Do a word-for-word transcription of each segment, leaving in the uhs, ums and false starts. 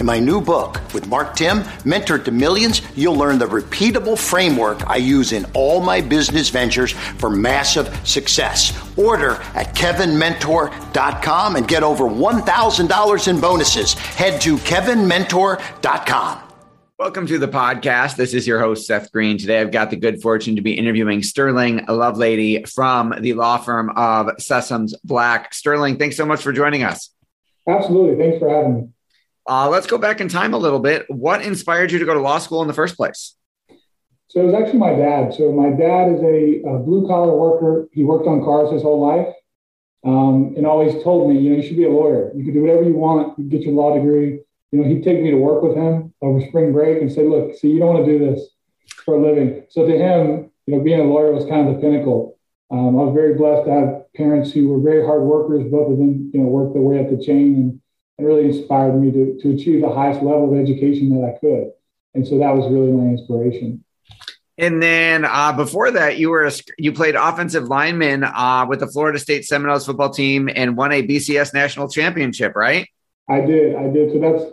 In my new book with Mark Tim, Mentor to Millions, you'll learn the repeatable framework I use in all my business ventures for massive success. Order at Kevin Mentor dot com and get over one thousand dollars in bonuses. Head to Kevin Mentor dot com. Welcome to the podcast. This is your host, Seth Greene. Today, I've got the good fortune to be interviewing Sterling Lovelady from the law firm of Sessums Black. Sterling, thanks so much for joining us. Absolutely. Thanks for having me. Uh, let's go back in time a little bit. What inspired you to go to law school in the first place? So it was actually my dad. So my dad is a, a blue-collar worker. He worked on cars his whole life um, and always told me, you know, you should be a lawyer. You can do whatever you want. You can get your law degree. You know, he'd take me to work with him over spring break and say, look, see, you don't want to do this for a living. So to him, you know, being a lawyer was kind of the pinnacle. Um, I was very blessed to have parents who were very hard workers. Both of them, you know, worked their way up the chain, and it really inspired me to, to achieve the highest level of education that I could. And so that was really my inspiration. And then uh, before that, you were a, you played offensive lineman uh, with the Florida State Seminoles football team and won a B C S National championship, right? I did. I did. So that's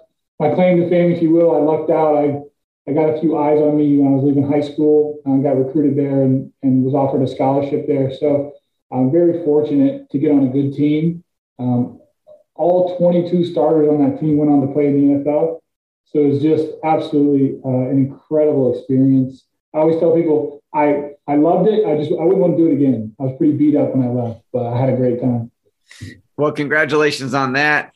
my claim to fame, if you will. I lucked out. I, I got a few eyes on me when I was leaving high school. I got recruited there and, and was offered a scholarship there. So I'm very fortunate to get on a good team. Um, all twenty-two starters on that team went on to play in the N F L. So it was just absolutely uh, an incredible experience. I always tell people I, I loved it. I just I wouldn't want to do it again. I was pretty beat up when I left, but I had a great time. Well, congratulations on that.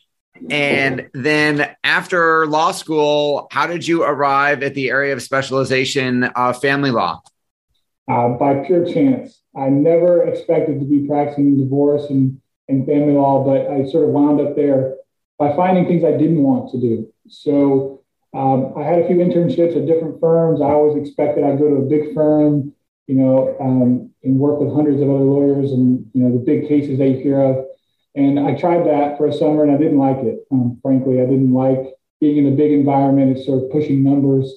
And then after law school, how did you arrive at the area of specialization of family law? Uh, by pure chance. I never expected to be practicing divorce and, and family law, but I sort of wound up there by finding things I didn't want to do. So um, I had a few internships at different firms. I always expected I'd go to a big firm, you know, um, and work with hundreds of other lawyers and, you know, the big cases that you hear of. And I tried that for a summer and I didn't like it. Um, frankly, I didn't like being in a big environment and sort of pushing numbers.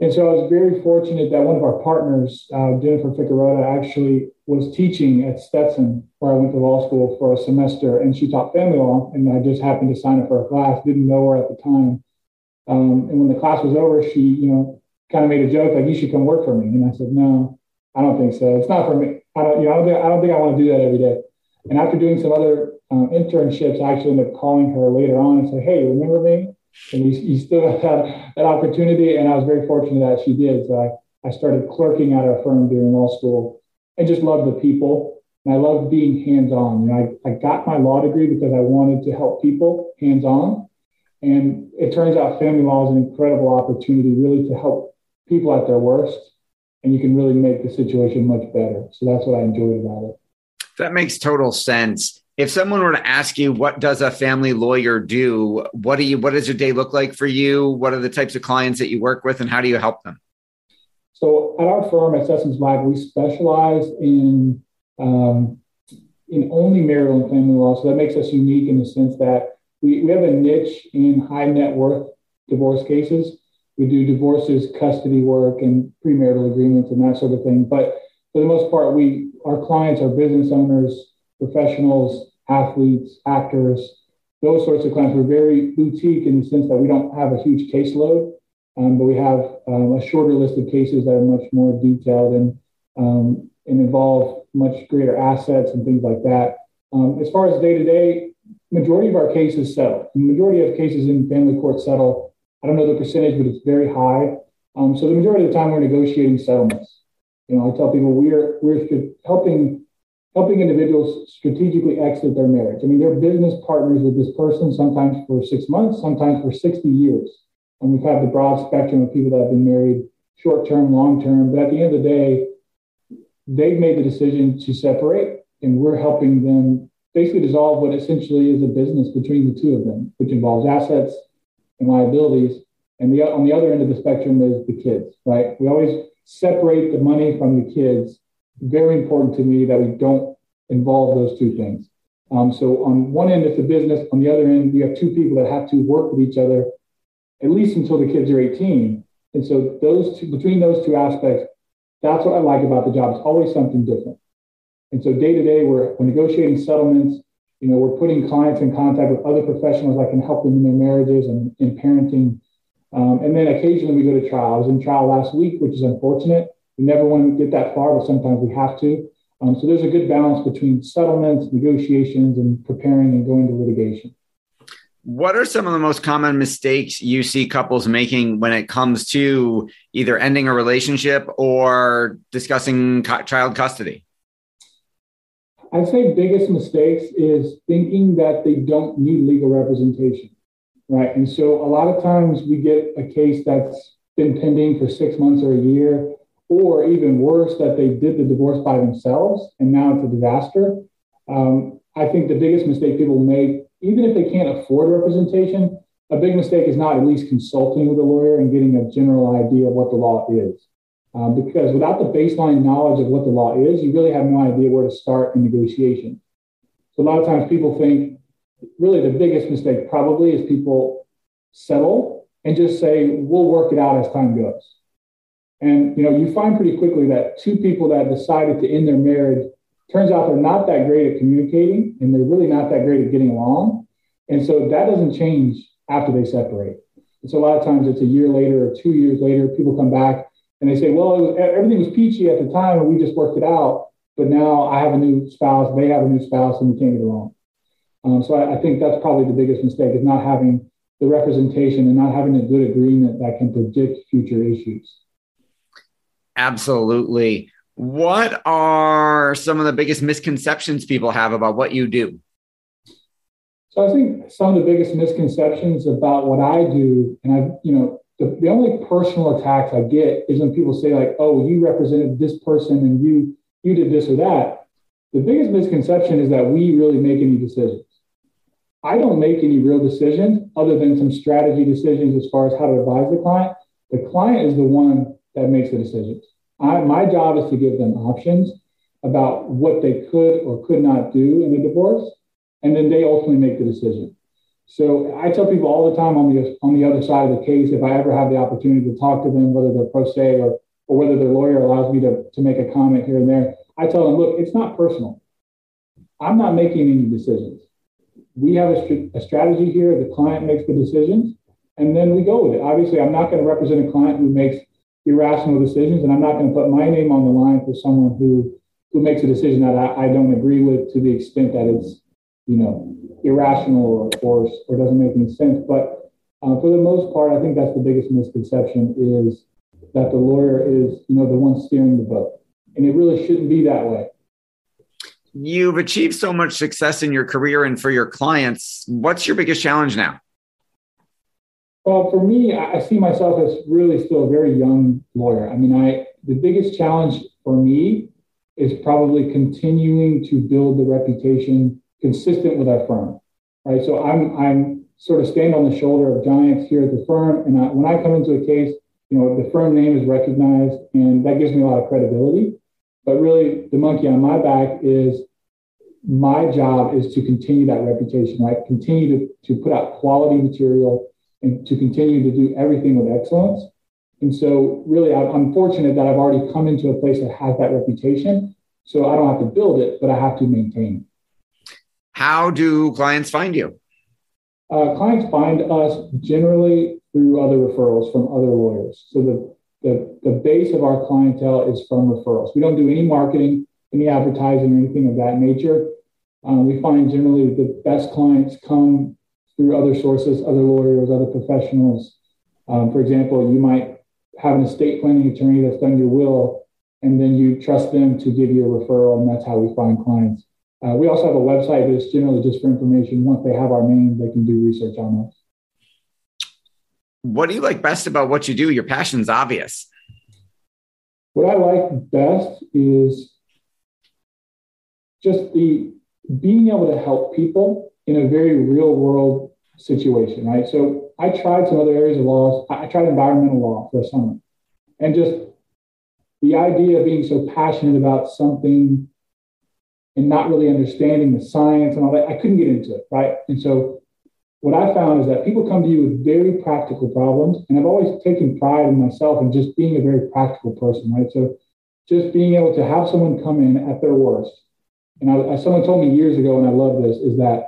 And so I was very fortunate that one of our partners, uh, Jennifer Ficarotta, actually was teaching at Stetson, where I went to law school for a semester, and she taught family law. And I just happened to sign up for a class, didn't know her at the time. Um, and when the class was over, she, you know, kind of made a joke, like, you should come work for me. And I said, no, I don't think so. It's not for me. I don't, you know, I don't think, I don't think I want to do that every day. And after doing some other uh, internships, I actually ended up calling her later on and said, hey, remember me? And you, you still had that opportunity. And I was very fortunate that she did. So I, I started clerking at our firm during law school and just loved the people. And I loved being hands-on. You know, I, I got my law degree because I wanted to help people hands-on. And it turns out family law is an incredible opportunity really to help people at their worst. And you can really make the situation much better. So that's what I enjoyed about it. That makes total sense. If someone were to ask you, what does a family lawyer do? What do you, what does your day look like for you? What are the types of clients that you work with and how do you help them? So at our firm at Sessums Black, we specialize in, um, in only marital and family law. So that makes us unique in the sense that we, we have a niche in high net worth divorce cases. We do divorces, custody work, and premarital agreements and that sort of thing. But for the most part, we, our clients are business owners, professionals, athletes, actors, those sorts of clients. We're very boutique in the sense that we don't have a huge caseload, um, but we have um, a shorter list of cases that are much more detailed and um, and involve much greater assets and things like that. Um, as far as day-to-day, majority of our cases settle. The majority of cases in family court settle. I don't know the percentage, but it's very high. Um, so the majority of the time we're negotiating settlements. You know, I tell people we're we're helping helping individuals strategically exit their marriage. I mean, they're business partners with this person, sometimes for six months, sometimes for sixty years. And we've had the broad spectrum of people that have been married short-term, long-term. But at the end of the day, they've made the decision to separate, and we're helping them basically dissolve what essentially is a business between the two of them, which involves assets and liabilities. And the, on the other end of the spectrum is the kids, right? We always separate the money from the kids. Very important to me that we don't involve those two things. Um, so on one end, it's a business. On the other end, you have two people that have to work with each other, at least until the kids are eighteen. And so those two, between those two aspects, that's what I like about the job. It's always something different. And so day to day, we're negotiating settlements. You know, we're putting clients in contact with other professionals that can help them in their marriages and in parenting. Um, and then occasionally we go to trial. I was in trial last week, which is unfortunate. We never want to get that far, but sometimes we have to. Um, so there's a good balance between settlements, negotiations, and preparing and going to litigation. What are some of the most common mistakes you see couples making when it comes to either ending a relationship or discussing co- child custody? I'd say biggest mistakes is thinking that they don't need legal representation, right? And so a lot of times we get a case that's been pending for six months or a year, or even worse, that they did the divorce by themselves and now it's a disaster. Um, I think the biggest mistake people make, even if they can't afford representation, a big mistake is not at least consulting with a lawyer and getting a general idea of what the law is. Um, because without the baseline knowledge of what the law is, you really have no idea where to start in negotiation. So a lot of times people think, really the biggest mistake probably is people settle and just say, we'll work it out as time goes. And, you know, you find pretty quickly that two people that decided to end their marriage, turns out they're not that great at communicating and they're really not that great at getting along. And so that doesn't change after they separate. And so a lot of times it's a year later or two years later, people come back and they say, well, it was, everything was peachy at the time and we just worked it out. But now I have a new spouse, they have a new spouse, and we can't get along. Um, so I, I think that's probably the biggest mistake, is not having the representation and not having a good agreement that can predict future issues. Absolutely. What are some of the biggest misconceptions people have about what you do? So I think some of the biggest misconceptions about what I do, and I, you know, the, the only personal attacks I get is when people say like, oh, you represented this person and you, you did this or that. The biggest misconception is that we really make any decisions. I don't make any real decisions other than some strategy decisions as far as how to advise the client. The client is the one that makes the decisions. I, my job is to give them options about what they could or could not do in a divorce, and then they ultimately make the decision. So I tell people all the time on the on the other side of the case, if I ever have the opportunity to talk to them, whether they're pro se or, or whether their lawyer allows me to, to make a comment here and there, I tell them, look, it's not personal. I'm not making any decisions. We have a, a strategy here. The client makes the decisions, and then we go with it. Obviously, I'm not going to represent a client who makes irrational decisions, and I'm not going to put my name on the line for someone who who makes a decision that I, I don't agree with, to the extent that it's, you know, irrational or or, or doesn't make any sense. But uh, for the most part, I think that's the biggest misconception, is that the lawyer is, you know, the one steering the boat, and it really shouldn't be that way. You've achieved so much success in your career and for your clients. What's your biggest challenge now? Well, for me, I see myself as really still a very young lawyer. I mean, I the biggest challenge for me is probably continuing to build the reputation consistent with our firm, right? So I'm I'm sort of stand on the shoulder of giants here at the firm, and I, when I come into a case, you know, the firm name is recognized, and that gives me a lot of credibility. But really, the monkey on my back is my job is to continue that reputation, right? Continue to, to put out quality material and to continue to do everything with excellence. And so really, I'm fortunate that I've already come into a place that has that reputation. So I don't have to build it, but I have to maintain it. How do clients find you? Uh, clients find us generally through other referrals from other lawyers. So the, the, the base of our clientele is from referrals. We don't do any marketing, any advertising, or anything of that nature. Um, we find generally the best clients come through other sources, other lawyers, other professionals. Um, for example, you might have an estate planning attorney that's done your will, and then you trust them to give you a referral, and that's how we find clients. Uh, we also have a website, but it's generally just for information. Once they have our name, they can do research on us. What do you like best about what you do? Your passion's obvious. What I like best is just the being able to help people in a very real world situation, right? So I tried some other areas of law. I tried environmental law for a summer. And just the idea of being so passionate about something and not really understanding the science and all that, I couldn't get into it, right? And so what I found is that people come to you with very practical problems. And I've always taken pride in myself in just being a very practical person, right? So just being able to have someone come in at their worst. And I, someone told me years ago, and I love this, is that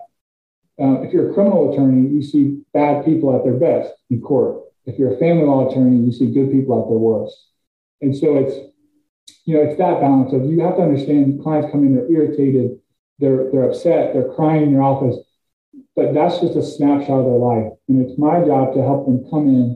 Uh, if you're a criminal attorney, you see bad people at their best in court. If you're a family law attorney, you see good people at their worst. And so it's, you know, it's that balance of you have to understand clients come in, they're irritated, they're they're upset, they're crying in your office, but that's just a snapshot of their life. And it's my job to help them come in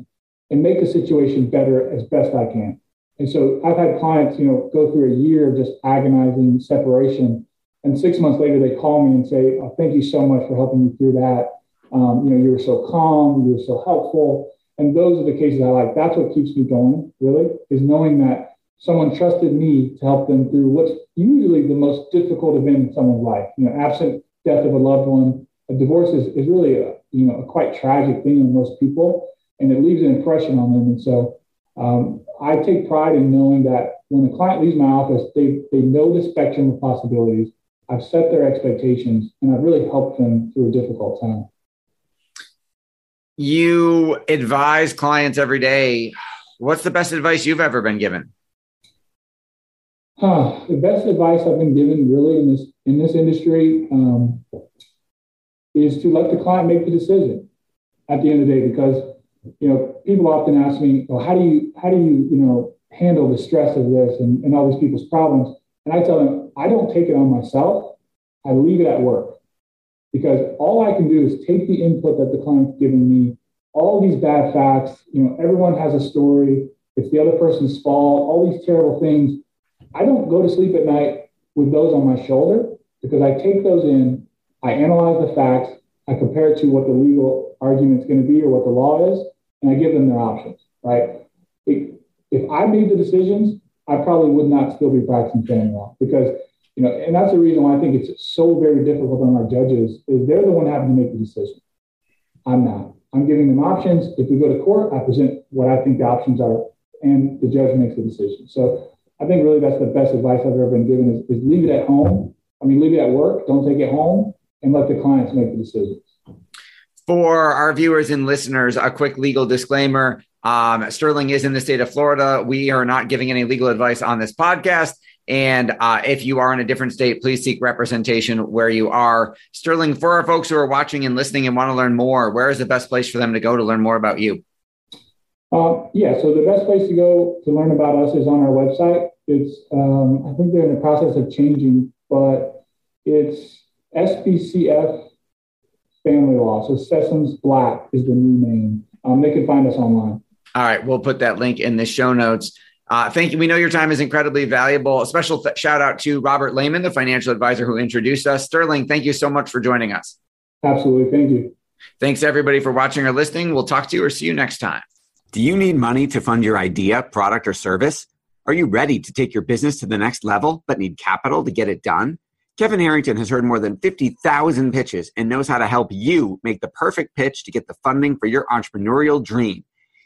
and make the situation better as best I can. And so I've had clients, you know, go through a year of just agonizing separation. And six months later, they call me and say, oh, thank you so much for helping me through that. Um, you know, you were so calm, you were so helpful. And those are the cases I like. That's what keeps me going, really, is knowing that someone trusted me to help them through what's usually the most difficult event in someone's life. You know, absent death of a loved one, a divorce is, is really a, you know, a quite tragic thing in most people, and it leaves an impression on them. And so um, I take pride in knowing that when a client leaves my office, they they know the spectrum of possibilities. I've set their expectations, and I've really helped them through a difficult time. You advise clients every day. What's the best advice you've ever been given? Huh, the best advice I've been given really in this in this industry um, is to let the client make the decision at the end of the day, because, you know, people often ask me, well, how do you, how do you, you know, handle the stress of this and, and all these people's problems? And I tell them, I don't take it on myself. I leave it at work, because all I can do is take the input that the client's giving me, all these bad facts, you know, everyone has a story. It's the other person's fault, all these terrible things. I don't go to sleep at night with those on my shoulder, because I take those in, I analyze the facts, I compare it to what the legal argument's going to be or what the law is, and I give them their options, right? If, if I made the decisions, I probably would not still be practicing family law, because, you know, and that's the reason why I think it's so very difficult on our judges is they're the one having to make the decision. I'm not. I'm giving them options. If we go to court, I present what I think the options are, and the judge makes the decision. So I think really that's the best advice I've ever been given is, is leave it at home. I mean, leave it at work. Don't take it home, and let the clients make the decisions. For our viewers and listeners, a quick legal disclaimer. Um, Sterling is in the state of Florida. We are not giving any legal advice on this podcast. And uh, if you are in a different state, please seek representation where you are. Sterling, for our folks who are watching and listening and want to learn more, where is the best place for them to go to learn more about you? Uh, yeah, so the best place to go to learn about us is on our website. It's, um, I think they're in the process of changing, but it's S B C F Family Law. So Sessums Black is the new name. Um, they can find us online. All right. We'll put that link in the show notes. Uh, thank you. We know your time is incredibly valuable. A special th- shout out to Robert Lehman, the financial advisor who introduced us. Sterling, thank you so much for joining us. Absolutely. Thank you. Thanks everybody for watching or listening. We'll talk to you or see you next time. Do you need money to fund your idea, product, or service? Are you ready to take your business to the next level but need capital to get it done? Kevin Harrington has heard more than fifty thousand pitches and knows how to help you make the perfect pitch to get the funding for your entrepreneurial dream.